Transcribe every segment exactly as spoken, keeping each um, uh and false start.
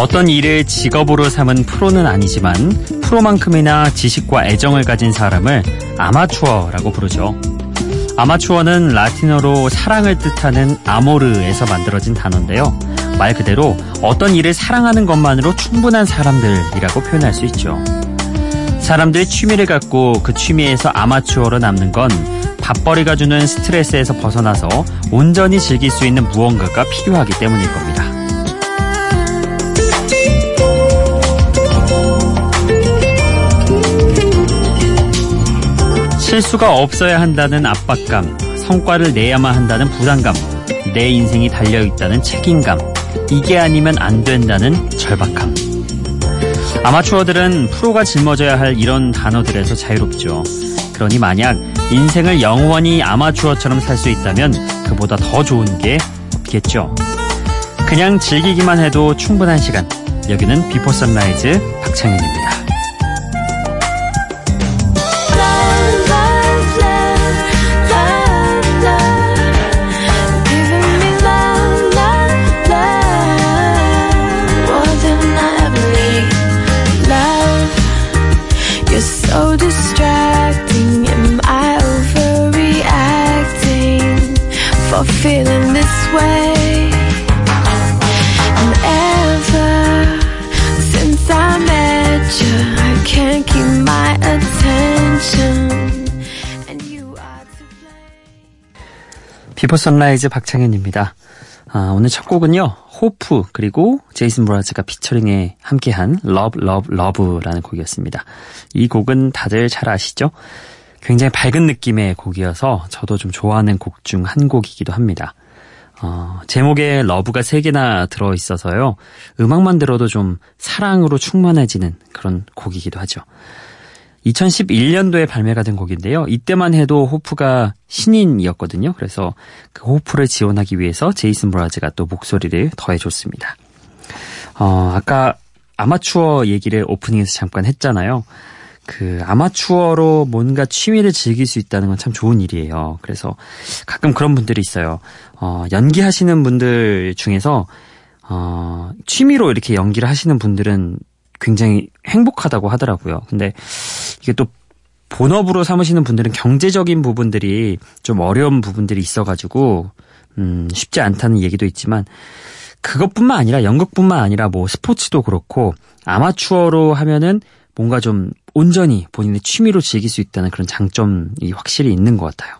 어떤 일을 직업으로 삼은 프로는 아니지만 프로만큼이나 지식과 애정을 가진 사람을 아마추어라고 부르죠. 아마추어는 라틴어로 사랑을 뜻하는 아모르에서 만들어진 단어인데요. 말 그대로 어떤 일을 사랑하는 것만으로 충분한 사람들이라고 표현할 수 있죠. 사람들이 취미를 갖고 그 취미에서 아마추어로 남는 건 밥벌이가 주는 스트레스에서 벗어나서 온전히 즐길 수 있는 무언가가 필요하기 때문일 겁니다. 실수가 없어야 한다는 압박감, 성과를 내야만 한다는 부담감, 내 인생이 달려있다는 책임감, 이게 아니면 안 된다는 절박함. 아마추어들은 프로가 짊어져야 할 이런 단어들에서 자유롭죠. 그러니 만약 인생을 영원히 아마추어처럼 살 수 있다면 그보다 더 좋은 게 없겠죠. 그냥 즐기기만 해도 충분한 시간. 여기는 비포 선라이즈 박창현입니다. Feeling this way, and ever since I met you, I can't keep my attention, and you are to blame. 비포 선라이즈 박창현입니다. 아, 오늘 첫 곡은요, 호프 그리고 제이슨 브라즈가 피처링에 함께한 Love, Love, Love라는 곡이었습니다. 이 곡은 다들 잘 아시죠? 굉장히 밝은 느낌의 곡이어서 저도 좀 좋아하는 곡 중 한 곡이기도 합니다. 어, 제목에 러브가 세 개나 들어있어서요. 음악만 들어도 좀 사랑으로 충만해지는 그런 곡이기도 하죠. 이천십일 년도에 발매가 된 곡인데요. 이때만 해도 호프가 신인이었거든요. 그래서 그 호프를 지원하기 위해서 제이슨 브라즈가 또 목소리를 더해줬습니다. 어, 아까 아마추어 얘기를 오프닝에서 잠깐 했잖아요. 그 아마추어로 뭔가 취미를 즐길 수 있다는 건 참 좋은 일이에요. 그래서 가끔 그런 분들이 있어요. 어, 연기하시는 분들 중에서 어, 취미로 이렇게 연기를 하시는 분들은 굉장히 행복하다고 하더라고요. 근데 이게 또 본업으로 삼으시는 분들은 경제적인 부분들이 좀 어려운 부분들이 있어가지고 음, 쉽지 않다는 얘기도 있지만 그것뿐만 아니라 연극뿐만 아니라 뭐 스포츠도 그렇고 아마추어로 하면은 뭔가 좀 온전히 본인의 취미로 즐길 수 있다는 그런 장점이 확실히 있는 것 같아요.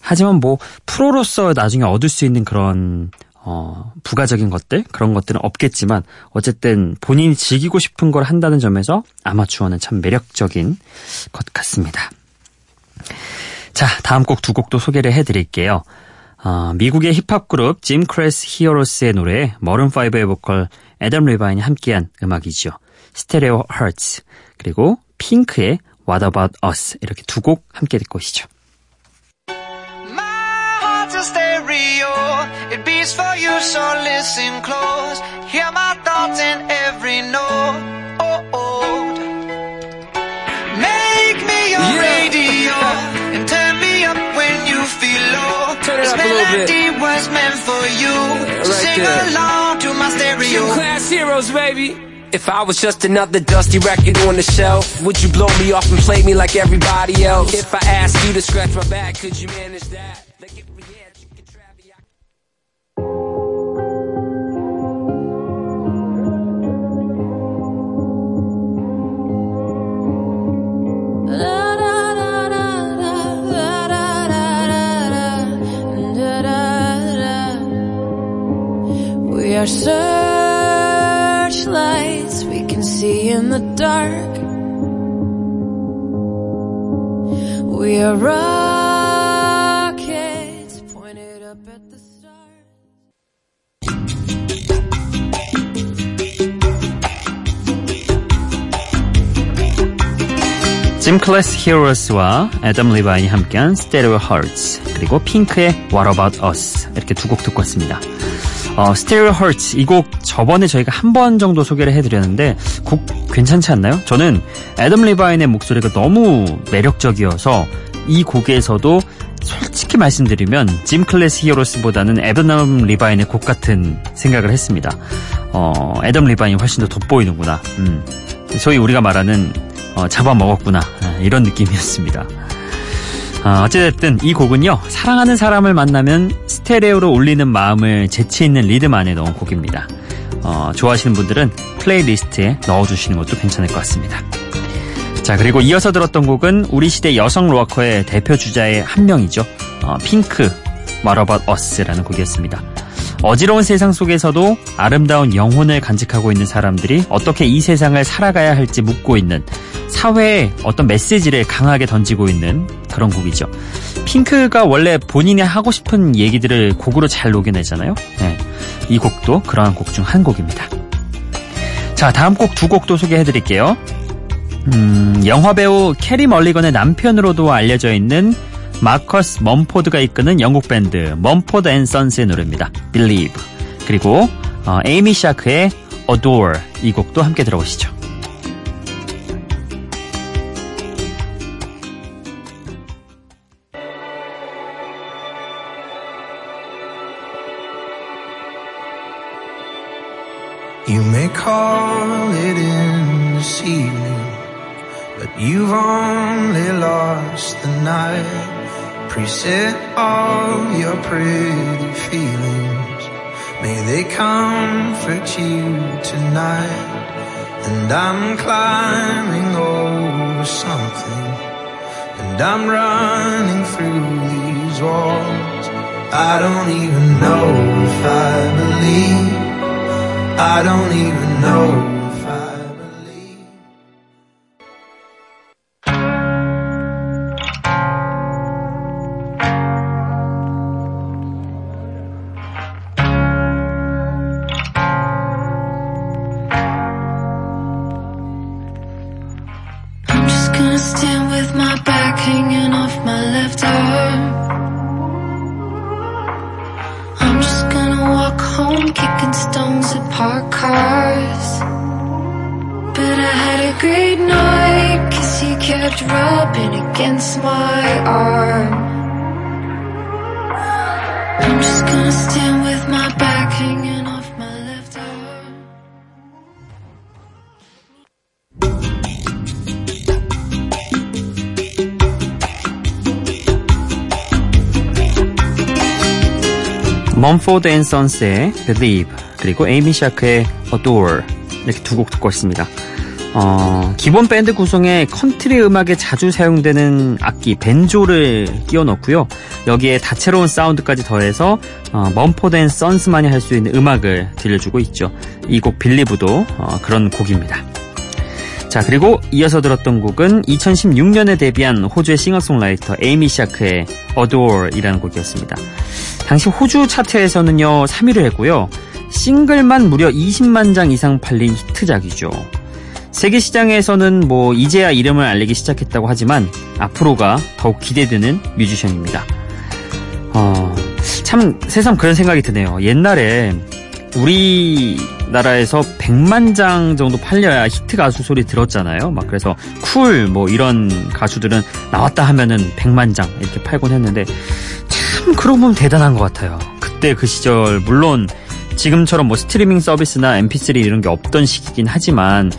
하지만 뭐 프로로서 나중에 얻을 수 있는 그런 어, 부가적인 것들 그런 것들은 없겠지만 어쨌든 본인이 즐기고 싶은 걸 한다는 점에서 아마추어는 참 매력적인 것 같습니다. 자, 다음 곡 두 곡도 소개를 해드릴게요. 어, 미국의 힙합 그룹 짐 크래스 히어로스의 노래 머룬 파이브의 보컬 애덤 리바인이 함께한 음악이죠. 스테레오 하츠 그리고 핑크의 What About Us 이렇게 두 곡 함께 듣고 오시죠. My heart's a stereo. It beats for you, so listen close. Hear my thoughts in every note. Make me your radio and turn me up when you feel low. This melody was meant for you. So sing along to my stereo. Two class heroes, baby. If I was just another dusty record on the shelf, would you blow me off and play me like everybody else? If I asked you to scratch my back, could you manage that? Like if we had, you could try the... We are so lights we can see in the dark. We are rockets pointed up at the stars. 짐 클래스 히어로스와 애덤 리바인이 함께한 스테레오 하츠 그리고 핑크의 What About Us 이렇게 두 곡 듣고 왔습니다. 어, Stereo Hearts 이 곡 저번에 저희가 한 번 정도 소개를 해드렸는데 곡 괜찮지 않나요? 저는 애덤 리바인의 목소리가 너무 매력적이어서 이 곡에서도 솔직히 말씀드리면 짐 클래스 히어로스보다는 애덤 리바인의 곡 같은 생각을 했습니다. 어, 애덤 리바인이 훨씬 더 돋보이는구나. 음, 소위 우리가 말하는 어, 잡아먹었구나. 아, 이런 느낌이었습니다. 아, 어쨌든 이 곡은요, 사랑하는 사람을 만나면 스테레오로 울리는 마음을 재치있는 리듬 안에 넣은 곡입니다. 어, 좋아하시는 분들은 플레이리스트에 넣어주시는 것도 괜찮을 것 같습니다. 자, 그리고 이어서 들었던 곡은 우리 시대 여성 로커의 대표 주자의 한 명이죠. 어, 핑크, What About Us라는 곡이었습니다. 어지러운 세상 속에서도 아름다운 영혼을 간직하고 있는 사람들이 어떻게 이 세상을 살아가야 할지 묻고 있는, 사회의 어떤 메시지를 강하게 던지고 있는 그런 곡이죠. 핑크가 원래 본인이 하고 싶은 얘기들을 곡으로 잘 녹여내잖아요. 네, 이 곡도 그러한 곡 중 한 곡입니다. 자, 다음 곡 두 곡도 소개해드릴게요. 음, 영화배우 캐리 멀리건의 남편으로도 알려져 있는 마커스 멈포드가 이끄는 영국 밴드 멈포드 앤 선스의 노래입니다. Believe. 그리고 어, 에이미 샤크의 Adore, 이 곡도 함께 들어보시죠. You may call it in this evening, but you've only lost the night. Preset all your pretty feelings, may they comfort you tonight. And I'm climbing over something, and I'm running through these walls. I don't even know if I believe, I don't even know. Mumford and Sons의 Believe, 그리고 에이미 샤크의 Adore, 이렇게 두 곡 듣고 있습니다. 어, 기본 밴드 구성에 컨트리 음악에 자주 사용되는 악기 벤조를 끼워 넣고요, 여기에 다채로운 사운드까지 더해서 어, 멈포드 앤 선스만이 할 수 있는 음악을 들려주고 있죠. 이 곡 빌리브도 어, 그런 곡입니다. 자, 그리고 이어서 들었던 곡은 이천십육 년에 데뷔한 호주의 싱어송라이터 에이미 샤크의 Adore 이라는 곡이었습니다. 당시 호주 차트에서는요 삼 위를 했고요, 싱글만 무려 이십만 장 이상 팔린 히트작이죠. 세계 시장에서는 뭐 이제야 이름을 알리기 시작했다고 하지만 앞으로가 더욱 기대되는 뮤지션입니다. 어, 참 새삼 그런 생각이 드네요. 옛날에 우리나라에서 백만 장 정도 팔려야 히트 가수 소리 들었잖아요. 막 그래서 쿨 뭐 이런 가수들은 나왔다 하면은 백만 장 이렇게 팔곤 했는데, 참 그런 분 대단한 것 같아요. 그때 그 시절, 물론 지금처럼 뭐 스트리밍 서비스나 엠피쓰리 이런 게 없던 시기긴 하지만,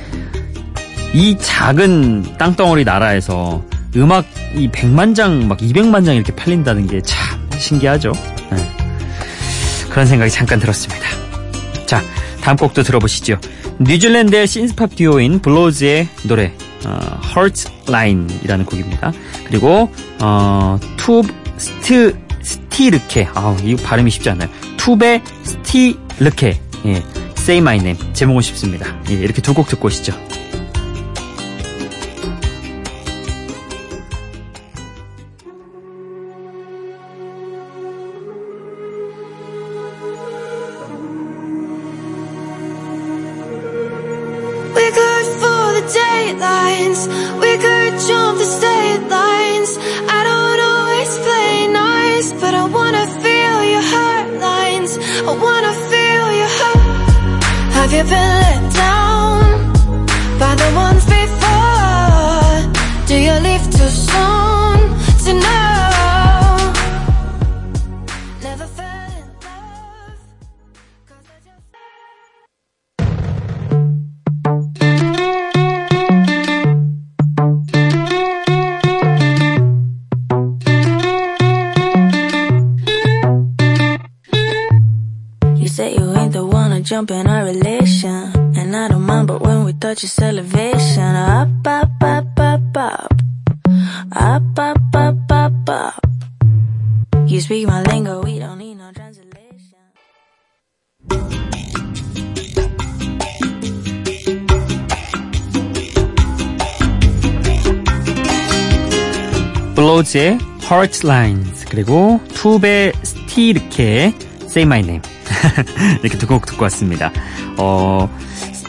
이 작은 땅덩어리 나라에서 음악이 백만 장, 막 이백만 장 이렇게 팔린다는 게 참 신기하죠. 네, 그런 생각이 잠깐 들었습니다. 자, 다음 곡도 들어보시죠. 뉴질랜드의 신스팝 듀오인 블로즈의 노래 어, Heartline 이라는 곡입니다. 그리고 어, 투브 스트, 스티르케, 아, 이거 발음이 쉽지 않아요. 투베 스티르케, 예, Say My Name, 제목은 쉽습니다. 예, 이렇게 두 곡 듣고 오시죠. Have you been let down by the ones before? Do you leave too soon to know? Never fell in love, 'cause I just wanna jump in our relation. And I don't mind, but when we touch, it's elevation. Up, up, up, up, up. Up, up, up, up, up. You speak my lingo, we don't need no translation. 블로즈의 Heartline 그리고 투베 스티르케의 Say My Name 이렇게 두 곡 듣고 왔습니다. 어,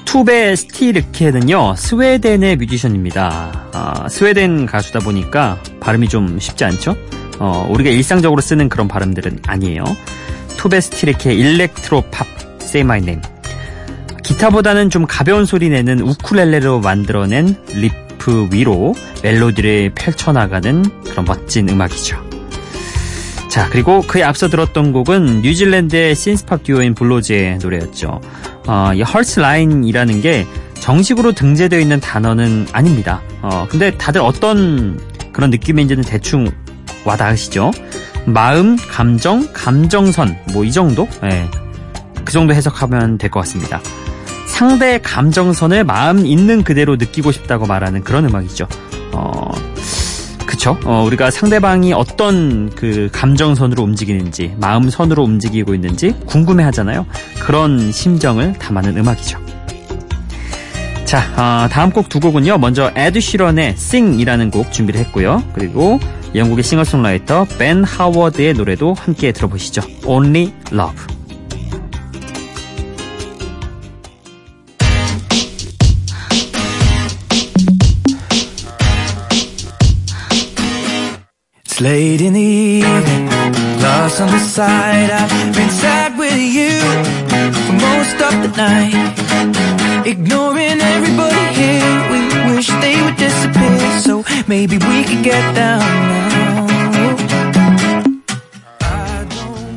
투베 스티르케는요 스웨덴의 뮤지션입니다. 아, 스웨덴 가수다 보니까 발음이 좀 쉽지 않죠? 어, 우리가 일상적으로 쓰는 그런 발음들은 아니에요. 투베 스티르케의 일렉트로 팝 Say My Name 기타보다는 좀 가벼운 소리 내는 우쿨렐레로 만들어낸 립 그 위로 멜로디를 펼쳐나가는 그런 멋진 음악이죠. 자, 그리고 그에 앞서 들었던 곡은 뉴질랜드의 신스팝 듀오인 블로즈의 노래였죠. 어, 이 Heartline이라는 게 정식으로 등재되어 있는 단어는 아닙니다. 어, 근데 다들 어떤 그런 느낌인지는 대충 와닿으시죠? 마음, 감정, 감정선 뭐 이 정도? 예, 그 정도 해석하면 될 것 같습니다. 상대의 감정선을 마음 있는 그대로 느끼고 싶다고 말하는 그런 음악이죠. 어, 그쵸? 어, 우리가 상대방이 어떤 그 감정선으로 움직이는지, 마음선으로 움직이고 있는지 궁금해 하잖아요. 그런 심정을 담아낸 음악이죠. 자, 어, 다음 곡 두 곡은요. 먼저 에드 시런의 Sing 이라는 곡 준비를 했고요. 그리고 영국의 싱어송라이터 벤 하워드의 노래도 함께 들어보시죠. Only Love. Late in the evening, lost on the side. I've been sad with you for most of the night, ignoring everybody here. We wish they would disappear, so maybe we could get down now. I don't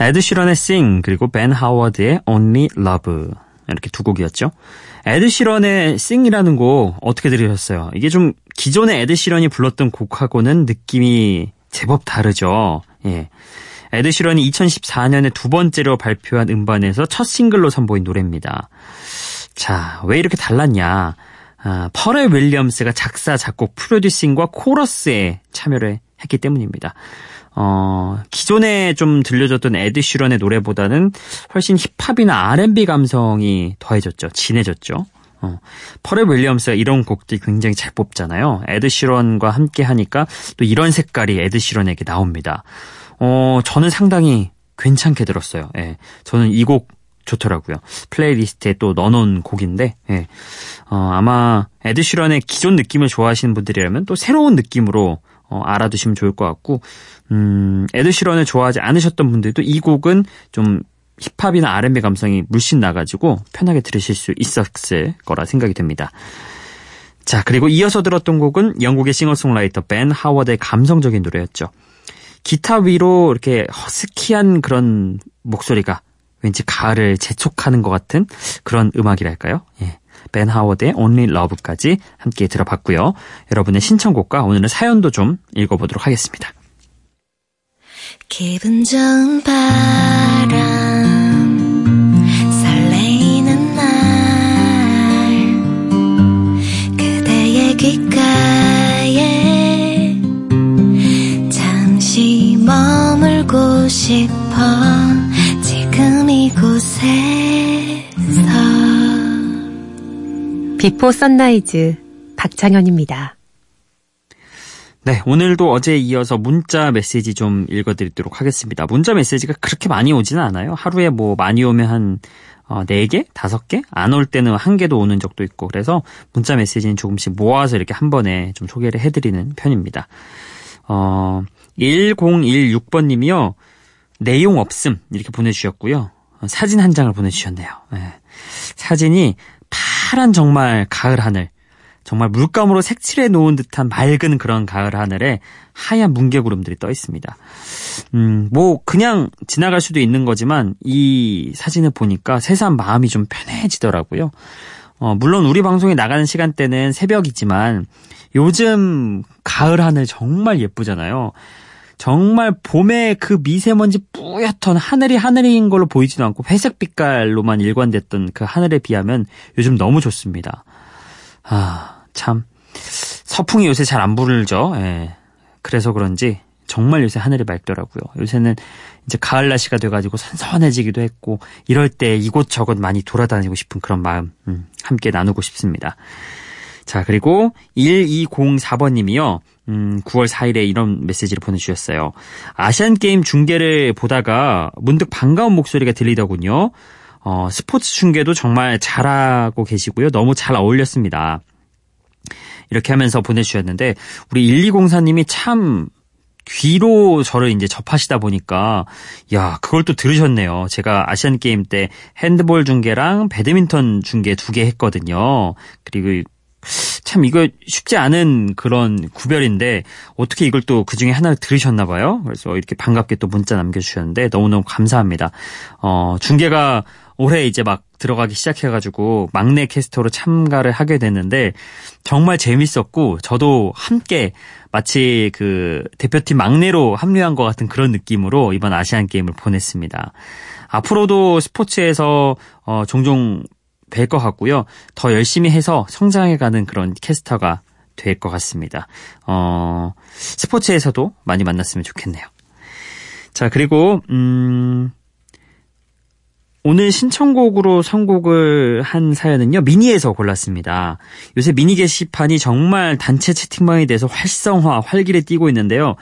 에드 시런의 Sing 그리고 벤 하워드의 Only Love 이렇게 두 곡이었죠. 에드 시런의 Sing이라는 곡 어떻게 들으셨어요? 이게 좀 기존의 에드 시런이 불렀던 곡하고는 느낌이 제법 다르죠. 예. 에드 시런이 이천십사 년에 두 번째로 발표한 음반에서 첫 싱글로 선보인 노래입니다. 자, 왜 이렇게 달랐냐? 아, 퍼렐 윌리엄스가 작사, 작곡, 프로듀싱과 코러스에 참여를 했기 때문입니다. 어, 기존에 좀 들려줬던 에드 시런의 노래보다는 훨씬 힙합이나 알앤비 감성이 더해졌죠. 진해졌죠. 어, 퍼렐 윌리엄스가 이런 곡들이 굉장히 잘 뽑잖아요. 에드 시런과 함께 하니까 또 이런 색깔이 에드 시런에게 나옵니다. 어, 저는 상당히 괜찮게 들었어요. 예, 저는 이 곡 좋더라고요. 플레이리스트에 또 넣어놓은 곡인데 예, 어, 아마 에드 시런의 기존 느낌을 좋아하시는 분들이라면 또 새로운 느낌으로 어, 알아두시면 좋을 것 같고 음, 에드 시런을 좋아하지 않으셨던 분들도 이 곡은 좀 힙합이나 알앤비 감성이 물씬 나가지고 편하게 들으실 수 있었을 거라 생각이 됩니다. 자, 그리고 이어서 들었던 곡은 영국의 싱어송라이터 벤 하워드의 감성적인 노래였죠. 기타 위로 이렇게 허스키한 그런 목소리가 왠지 가을을 재촉하는 것 같은 그런 음악이랄까요? 예. 벤 하워드의 Only Love까지 함께 들어봤고요. 여러분의 신청곡과 오늘의 사연도 좀 읽어보도록 하겠습니다. 기분 좋은 바람 설레이는 날 그대의 귓가에 잠시 머물고 싶어 지금 이곳에서 비포 선라이즈 박창현입니다. 네, 오늘도 어제에 이어서 문자 메시지 좀 읽어드리도록 하겠습니다. 문자 메시지가 그렇게 많이 오지는 않아요. 하루에 뭐 많이 오면 한 어, 네 개? 다섯 개? 안 올 때는 한 개도 오는 적도 있고 그래서 문자 메시지는 조금씩 모아서 이렇게 한 번에 좀 소개를 해드리는 편입니다. 어, 천십육 번님이요. 내용 없음 이렇게 보내주셨고요. 사진 한 장을 보내주셨네요. 네. 사진이 파란 정말 가을 하늘 정말 물감으로 색칠해 놓은 듯한 맑은 그런 가을 하늘에 하얀 뭉게구름들이 떠 있습니다. 음, 뭐 그냥 지나갈 수도 있는 거지만 이 사진을 보니까 새삼 마음이 좀 편해지더라고요. 어, 물론 우리 방송이 나가는 시간대는 새벽이지만 요즘 가을 하늘 정말 예쁘잖아요. 정말 봄에 그 미세먼지 뿌옇던 하늘이 하늘인 걸로 보이지도 않고 회색 빛깔로만 일관됐던 그 하늘에 비하면 요즘 너무 좋습니다. 아, 참 서풍이 요새 잘 안 부르죠. 예. 그래서 그런지 정말 요새 하늘이 맑더라고요. 요새는 이제 가을 날씨가 돼가지고 선선해지기도 했고 이럴 때 이곳저곳 많이 돌아다니고 싶은 그런 마음 음, 함께 나누고 싶습니다. 자, 그리고 천이백사번님이요. 음, 구월 사일에 이런 메시지를 보내주셨어요. 아시안게임 중계를 보다가 문득 반가운 목소리가 들리더군요. 어, 스포츠 중계도 정말 잘하고 계시고요. 너무 잘 어울렸습니다. 이렇게 하면서 보내주셨는데 우리 천이백사님이 참 귀로 저를 이제 접하시다 보니까 야, 그걸 또 들으셨네요. 제가 아시안게임 때 핸드볼 중계랑 배드민턴 중계 두 개 했거든요. 그리고 참 이거 쉽지 않은 그런 구별인데 어떻게 이걸 또 그중에 하나를 들으셨나 봐요. 그래서 이렇게 반갑게 또 문자 남겨주셨는데 너무너무 감사합니다. 어, 중계가 올해 이제 막 들어가기 시작해가지고 막내 캐스터로 참가를 하게 됐는데 정말 재밌었고 저도 함께 마치 그 대표팀 막내로 합류한 것 같은 그런 느낌으로 이번 아시안게임을 보냈습니다. 앞으로도 스포츠에서 어, 종종 될 것 같고요. 더 열심히 해서 성장해가는 그런 캐스터가 될 것 같습니다. 어, 스포츠에서도 많이 만났으면 좋겠네요. 자, 그리고 음, 오늘 신청곡으로 선곡을 한 사연은요. 미니에서 골랐습니다. 요새 미니 게시판이 정말 단체 채팅방에 대해서 활성화, 활기를 띠고 있는데요.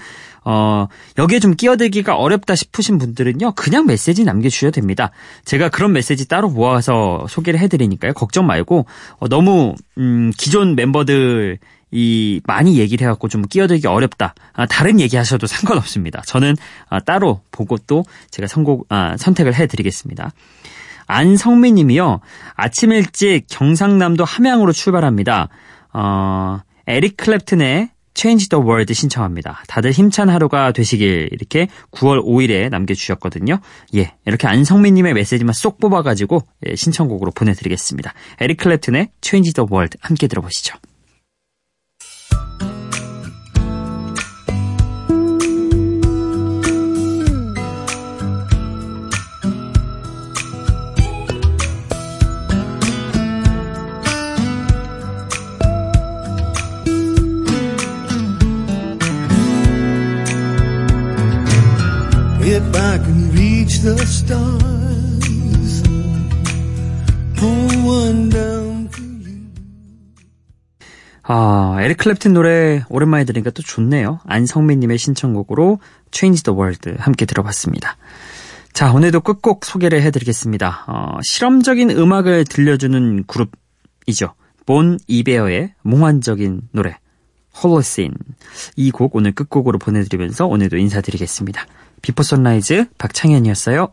어, 여기에 좀 끼어들기가 어렵다 싶으신 분들은요. 그냥 메시지 남겨주셔도 됩니다. 제가 그런 메시지 따로 모아서 소개를 해드리니까요. 걱정 말고 어, 너무 음, 기존 멤버들 이 많이 얘기를 해갖고 좀 끼어들기 어렵다. 아, 다른 얘기하셔도 상관없습니다. 저는 아, 따로 보고 또 제가 선곡, 아, 선택을 해드리겠습니다. 안성민 님이요. 아침 일찍 경상남도 함양으로 출발합니다. 어, 에릭 클랩튼의 Change the World 신청합니다. 다들 힘찬 하루가 되시길 이렇게 구월 오일에 남겨주셨거든요. 예, 이렇게 안성민님의 메시지만 쏙 뽑아가지고 예, 신청곡으로 보내드리겠습니다. 에릭 클랩튼의 Change the World 함께 들어보시죠. I can reach the stars. Pull one down for you. 아, 에릭 클랩튼 노래 오랜만에 들으니까 또 좋네요. 안성민님의 신청곡으로 Change the World 함께 들어봤습니다. 자, 오늘도 끝곡 소개를 해드리겠습니다. 어, 실험적인 음악을 들려주는 그룹이죠. 본 이베어의 몽환적인 노래 Holocene. 이 곡 오늘 끝곡으로 보내드리면서 오늘도 인사드리겠습니다. 비포 선라이즈 박창현이었어요.